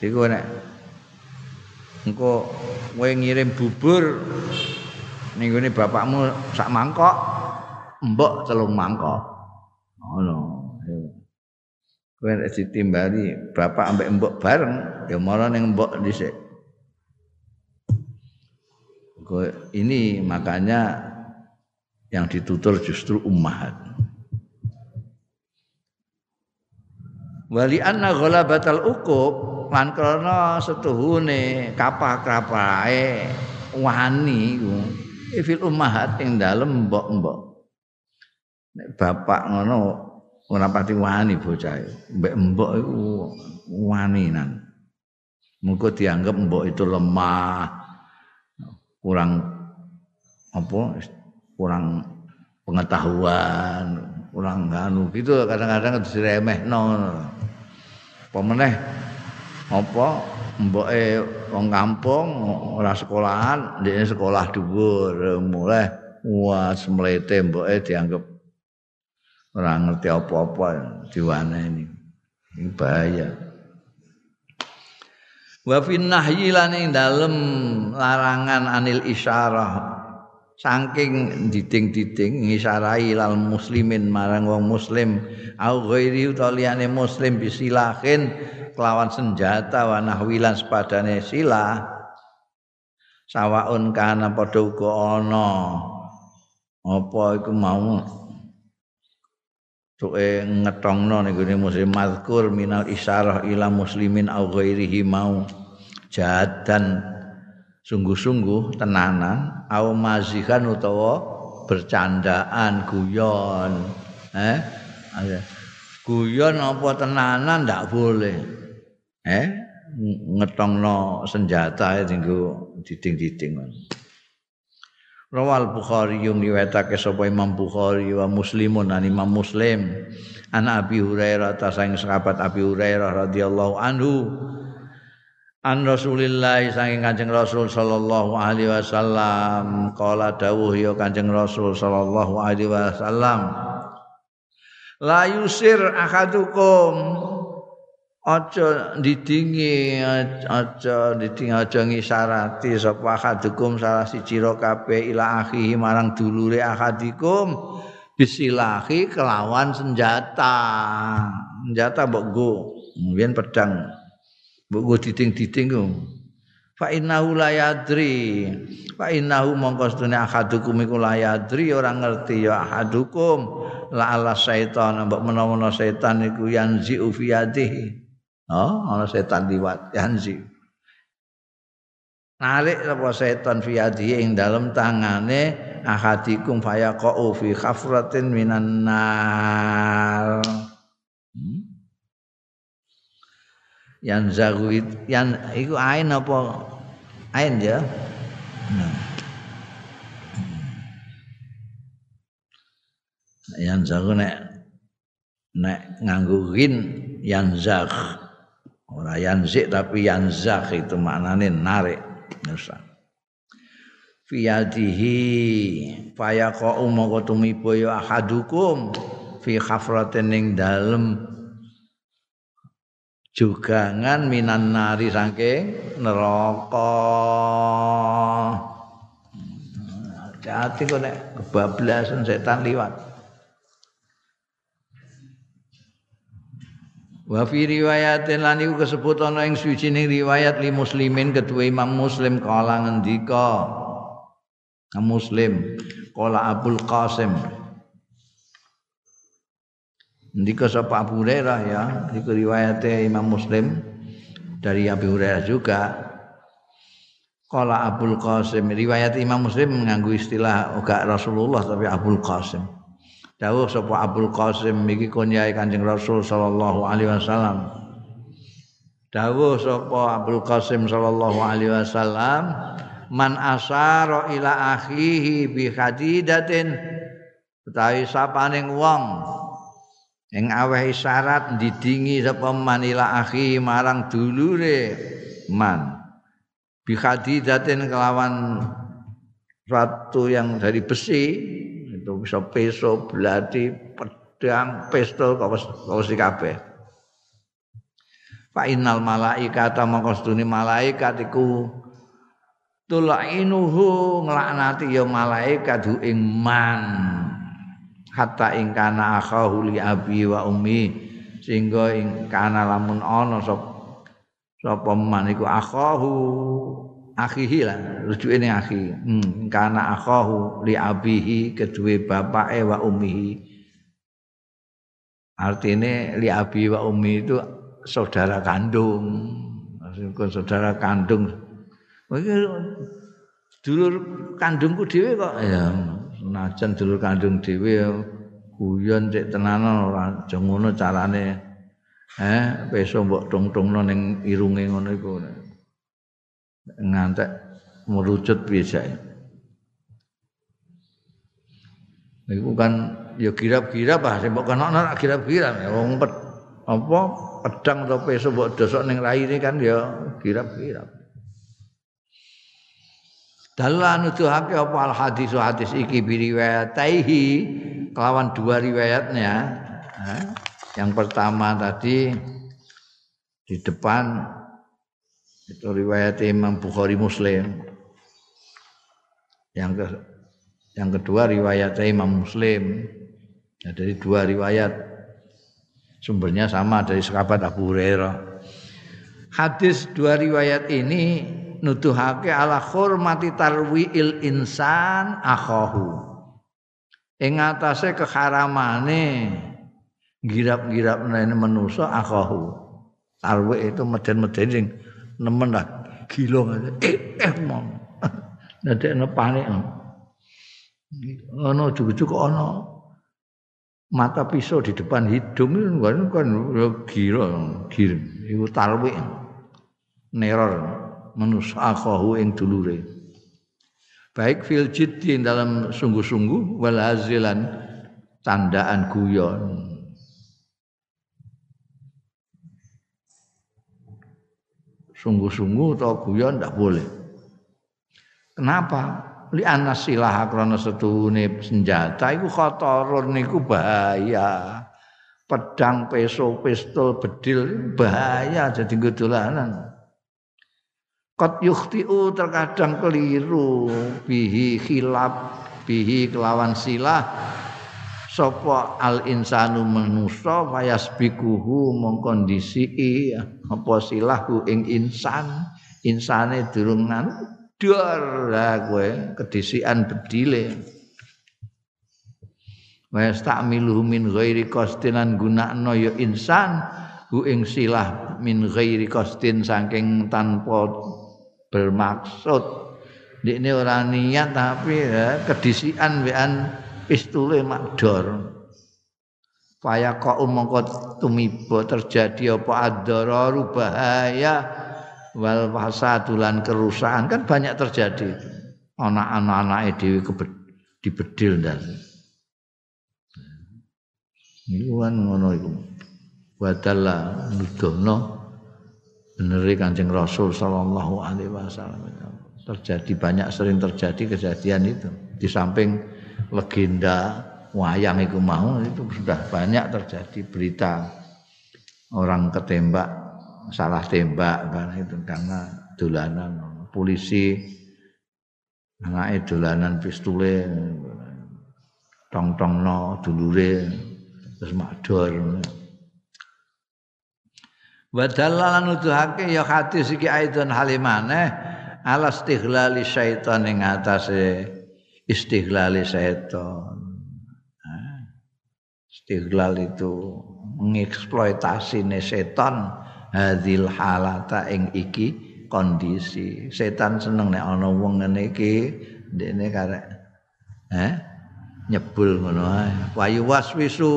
Iku nek engko kowe ngirim bubur ning gone bapakmu sak mangkok, mbok telung mangkok ngono. Kowe nek ditimbali bapak ambek mbok bareng ya mara ning mbok dhisik. Ini makanya yang ditutur justru ummahat. Wali anna ghalabatal uqub lan krana setuhune kapah-kapahe wani iku fil ummahat ing dalem mbok-mbok. Nek bapak ngono ora pati wani bocah e, mbek mbok iku waninan. Mengko dianggap mbok itu lemah, kurang apa? Kurang pengetahuan, kurang anu gitu kadang-kadang diremehno. Apa meneh apa mboke wong kampung ora sekolahan, ndekne sekolah dhuwur, muleh wah semlete mboke dianggap ora ngerti apa-apa diwaneni. Ini bahaya. Wa fin nahyi lan ing dalem larangan anil isyarah saking diding-diding ngisarai lal muslimin marang wong muslim au ghairi utaliane muslim bisilahin kelawan senjata wa nahwilan sepadane silah sawaun kana padha uga ana apa iku mau tuwe ngetongno ning gone muslim mazkur minal isyarah ila muslimin au ghairihi mau jadan sungguh-sungguh tenanan au mazihan utawa bercandaan guyon eh guyon apa tenanan ndak boleh eh ngetongno senjata dinggo diding-diding. Rawal Bukhari yang riwayatake sapa Imam Bukhari wa Muslimun an Imam Muslim an Abi Hurairah saking sahabat Abi Hurairah radhiyallahu anhu an Rasulillah saking Kanjeng Rasul sallallahu alaihi wasallam qala dawuh ya Kanjeng Rasul sallallahu alaihi wasallam la yusir ahadukum aja didingi aja didingi aja ngisarati sapa ahadukum salah siji ro kabeh ila akhihi marang dulure ahadikum bisilahi kelawan senjata. Senjata mbok nggo mbiyen pedang mbok nggo diding-diding ku fa innahu la yadri fa innahu mongko sedene ahadukum iku la yadri ora ngerti ya ahadukum la ala syaitan mbok menawa setan iku yanzi fi yadihi. Oh, ana setan liwat yanzi. Narik apa setan fiadi ing dalam tangane ahadikum fayaqau fi khafratin minan nar. Hmm? Yan zaguit, yan iku ain apa ain ya? Nah. Yan zagu nek nek nganggo rin yan zag Ora yanzik tapi yanzak itu maknane narik. Fi yadihi fayaqa'u moko tumiba ya ahadukum fi khafratin ing dalem jugangan minan nari saking neraka. Hati-hati kok nek kebablasan setan liwat. Wa fi riwayatin lan iku kesebut ana ing suwijining riwayat li muslimin kedue Imam Muslim kala ngendika Imam Muslim kala Abul Qasim ndika sapa Abu Hurairah ya, iku riwayate Imam Muslim dari Abu Hurairah juga. Qala Abul Qasim, riwayat Imam Muslim menganggo istilah uga Rasulullah tapi Abul Qasim. Dawuh sapa Abul Qasim iki kunyae Kanjeng Rasul sallallahu alaihi wasallam. Dawuh sapa Abul Qasim sallallahu alaihi wasallam, man asara ila akhihi bi hadidatin, utawi sapaning wong ing aweh isyarat ndidingi sapa manila akhi marang dulure man bi khadidatin kelawan ratu yang dari besi itu bisa peso belati pedang pistol kau si kabeh fa innal malaikata maqastuni malaikat iku tulainuhu nglaknati ya malaikat hu ing man hatta ing kana akhahu li abi wa ummi sehingga ing kana lamun ana sapa man iku akhahu akhihi lah rujuke ning akhi hmm. Kana akhahu li abihi kedue bapake wa ummihi artine li abi wa ummi itu saudara kandung maksudku saudara kandung dulur kandungku dhewe kok ya senajan dulur kandung dhewe guyon cek tenanan ora aja ngono carane eh peso mbok tungtungno ning irunge ngono iku ngantek merucut piye jake iku kan ya girap-girap ah mbok kenokno girap-girap wong apa pedang atau peso mbok dosok ning raine kan ya girap-girap. Dalan nuduhake apa al hadis hadis iki biriwayataihi kelawan dua riwayatnya. Yang pertama tadi di depan itu riwayat Imam Bukhari Muslim. Yang ke, yang kedua riwayat Imam Muslim. Ya, dari dua riwayat sumbernya sama dari sahabat Abu Hurairah. Hadis dua riwayat ini nuduhake ala hormati tarwiil insan akhahu ing atase keharamane girap-girapne manusa akhahu tarwi itu meden-meden sing nemen lah gila eh eh mon ndekne panik ana jujuk ana mata pisau di depan hidung kan gila gila iku tarwi neror manus akhahu ing dulure baik fil jiddi dalam sungguh-sungguh wal hazilan candaan guyon sungguh-sungguh atau guyon ndak boleh. Kenapa? Li anasilah krana setune senjata iku khatarun niku bahaya. Pedang, peso, pistol, bedil bahaya jadi dolanan. Qad yukhti'u terkadang keliru bihi khilaf bihi kelawan silah sapa al insanu manusa fayasbikuhu mengkondisi apa silahu ing insan insane durung ndur lah kowe kedisian bedile wasta'milu min ghairi qastinan gunakno ya insan hu ing silah min ghairi qastin saking tanpa bermaksud ini orang niat tapi ya, kedisian wean pistule makdor fayaqa'u mongko tumiba terjadi apa ad-dararu bahaya wal fasadulan kerusakan kan banyak terjadi anak-anak-anake dhewe dibedil ndas niku kan ngono iku wadalla nuduhno beneri Kanjeng Rasul sallallahu alaihi wasallam. Terjadi banyak sering terjadi kejadian itu. Di samping legenda wayang iku mau, itu sudah banyak terjadi berita orang ketembak, salah tembak karena itu karena dolanan polisi, anake dolanan pistule tong-tongno dulure terus makdor. Wa dalalan nuduhake ya hadis iki aidon halimane ala istihlali syaitan ing atase istihlali syaitan. Istihlal itu mengeksploitasi ne setan hadil halata ing iki kondisi. Setan seneng nek ana wong ngene iki ndekne karek eh nyebul ngono ae. Wa yuwaswisu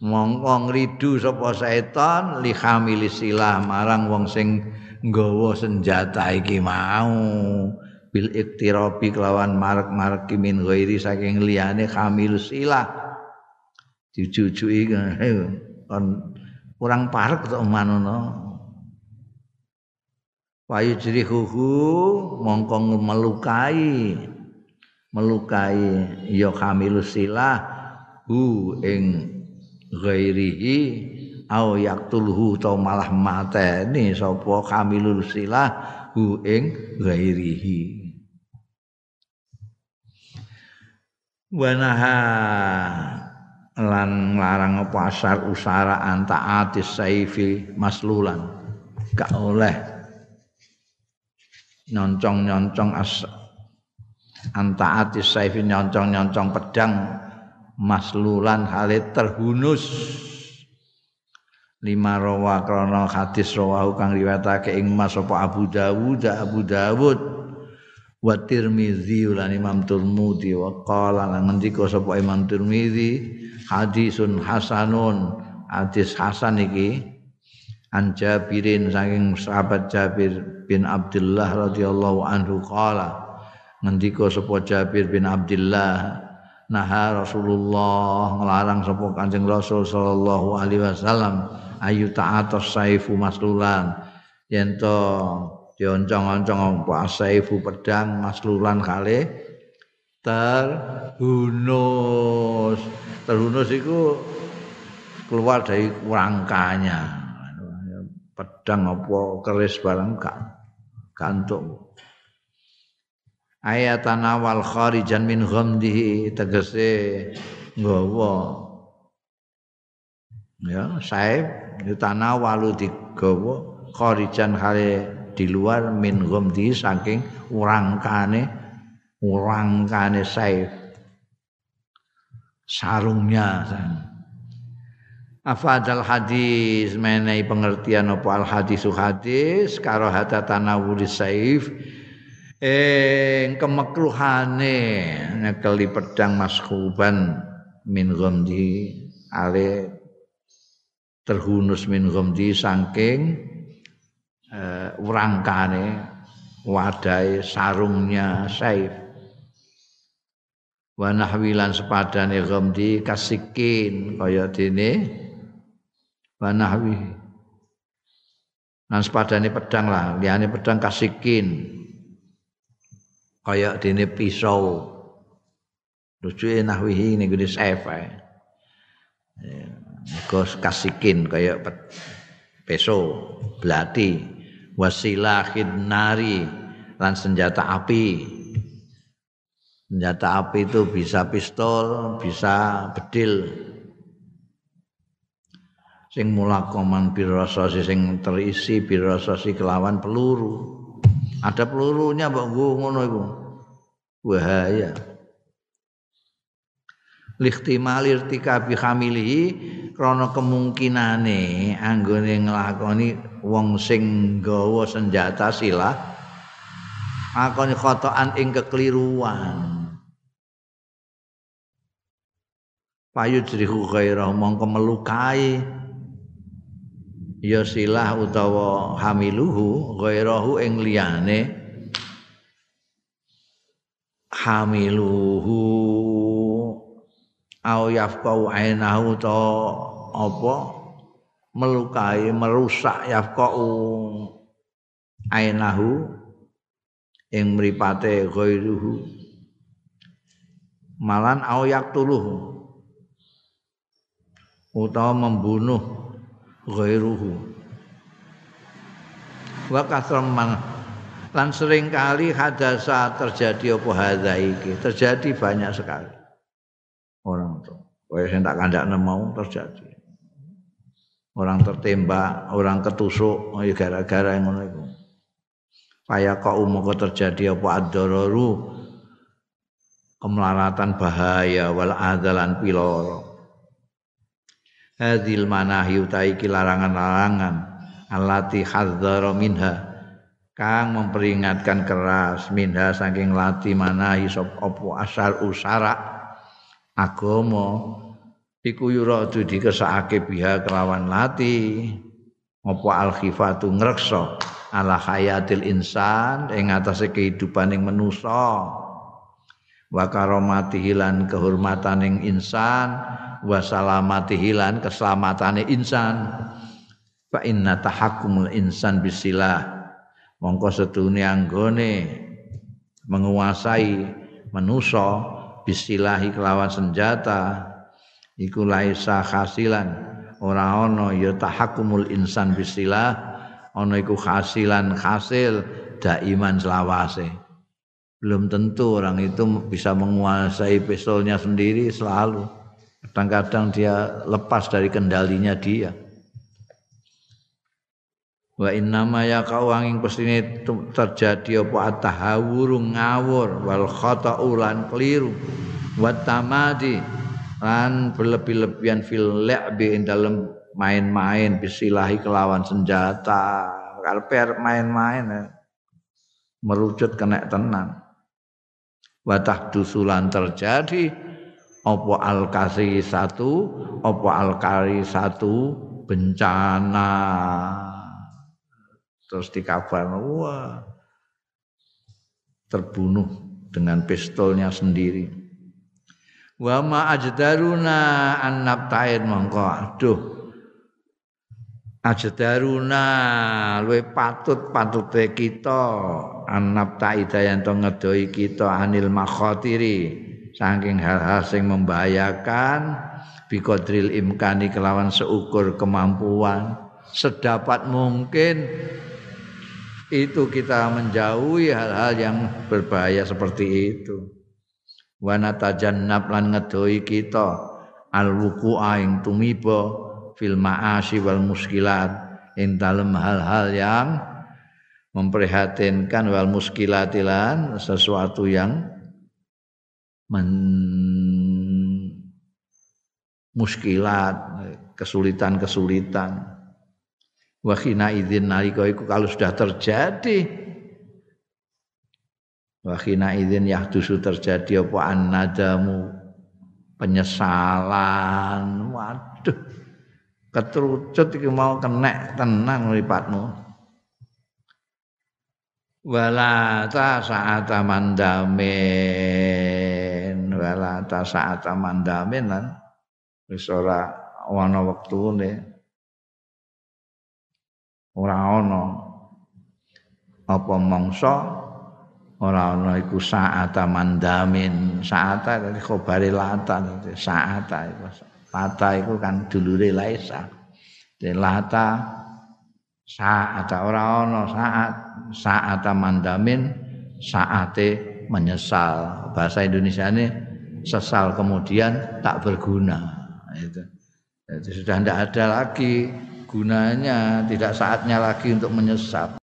mongko ngridu sapa setan li hamil silah marang wong sing nggawa senjata iki mau bil iktirabi kelawan marek-marek min ghairi saking liyane hamil silah dijujuki kon kurang parek to manono wa yujrihuhu mongko melukai melukai ya hamil silah hu ing ghairihi au yaqtulhu ta malah mateni sapa kamilul silah hu ing ghairihi wanaha lan larang pasar usara antaatis saifi maslulan gak oleh nyoncong-nyoncong as antaatis saifi nyoncong-nyoncong pedang maslulan halit terhunus lima rawa krono hadis rawahu kang riwayatake ing mas sapa Abu Dawud Abu Dawud wa Tirmidhi lan Imam Tirmidhi wa qala lan ngendika sapa Imam Tirmidhi hadisun hasanun hadis hasan iki an Jabirin saking sahabat Jabir bin Abdillah radhiyallahu anhu qala ngendika sapa Jabir bin Abdillah nah Rasulullah ngelarang sapa Kanjeng Rasul sallallahu alaihi wasallam ayu ta'atus saifu maslulan yen to dioncong-oncong apa saifu pedang maslulan kale terhunus terhunus iku keluar dari rangkanya pedang apa keris barang gak gantung ayatan awal kharijan min ghamdihi tegese nggawa ya saib ditanawalu digawa kharijan hale di luar min ghamdihi saking urangkane urangkane saib sarungnya afadal hadis menai pengertian apa al hadisu hadis karahata tanawuli saif eng kemekruhane nyekeli pedang maskhuban min ghamdi ale terhunus min ghamdi saking uh, urangkane wadai sarungnya saif wa nahwilan sepadane ghamdi kasikin kaya dene wa nahwi lan sepadane pedang lah liyane pedang kasikin kaya dene pisau lucuke nahwihi ning gone saif ae ya kasikin kaya pisau belati wasilahid nari lan senjata api senjata api itu bisa pistol bisa bedil sing mulakoman birasasi sing terisi birasasi kelawan peluru ada pelurunya mbok ngono iku bahaya lihtimal irtikabi hamilihi krana kemungkinane anggone nglakoni wong sing nggawa senjata silah akoni khotoan ing kekeliruan payujrihu ghairah mongko melukai ya silah utawa hamiluhu ghairahu ing liyane hamiluhu au yafqau ainahu ta apa melukai, merusak yafqa'u ainahu ing mripate ghairuhu malan au yaqtuluhu utawa membunuh ghairuhu wa kasram lan sering kali hadasa terjadi apa hadza iki terjadi banyak sekali orang itu kowe sing tak kandakne mau terjadi orang tertembak, orang ketusuk gara-gara yang ngono iku kaya kok umoko terjadi apa ad-dararu kemelaratan bahaya wal adzalan piloro hadil manahi utai larangan-larangan allati hadzara minha kang memperingatkan keras minha saking lati manahi sop opo asar usara agama iku yuradu dikesake biha kelawan lati opo al-khifatu ngrekso ala hayatil insan ing atase kehidupaning manusa wa karomati hilan kehormataning insan wa salamati hilan keselamatane insan. Fa inna tahakkumul insan bisilah mongko sedune anggone menguasai manusa bisilahi kelawan senjata iku laisa khasilan ora ana ya tahakkumul insan bisilah ana iku khasilan khasil daiman selawase belum tentu orang itu bisa menguasai pistolnya sendiri selalu kadang-kadang dia lepas dari kendalinya dia. Wa innama ya kawanging pestine terjadi apa at-tahawuru ngawur wal khata'u lan keliru wa tamadi lan berlebih-lebihan fil la'bi ing dalem main-main bisilahi kelawan senjata karepe main-main merucut kena tenan wa tahdusulan terjadi apa al-kasi satu apa al-kari satu bencana terus dikabar, wah terbunuh dengan pistolnya sendiri. Wa ma ajdaruna an nabta'id mongko aduh. Ajdaruna luwe patut-patute kita an nabta'ida yen to ngedoi kita anil makhatiri saking hal-hal sing membahayakan biqadril imkani kelawan seukur kemampuan sedapat mungkin itu kita menjauhi hal-hal yang berbahaya seperti itu. Wa natajannab lan ngedohi kita al-wuqu'a ing tumiba fil ma'asi wal muskilat ing dalem hal-hal yang memprihatinkan wal muskilatilan sesuatu yang men- muskilat kesulitan-kesulitan. Wa khina idzin nalika iku kalau sudah terjadi wa khina idzin yahdusu terjadi apa annadamu penyesalan waduh ketrucut iki mau kenek tenan mripatmu wala ta sa'ata mandamin wala ta sa'ata mandamin lan wis ora ana wektune ora ana apa mangsa ora ana iku saata mandamin saata dadi khabare lata saata iku lata iku kan dulure laisa den lata saata ora ana saat saata mandamin saate menyesal bahasa Indonesiane sesal kemudian tak berguna itu jadi sudah tidak ada lagi gunanya, tidak saatnya lagi untuk menyesal.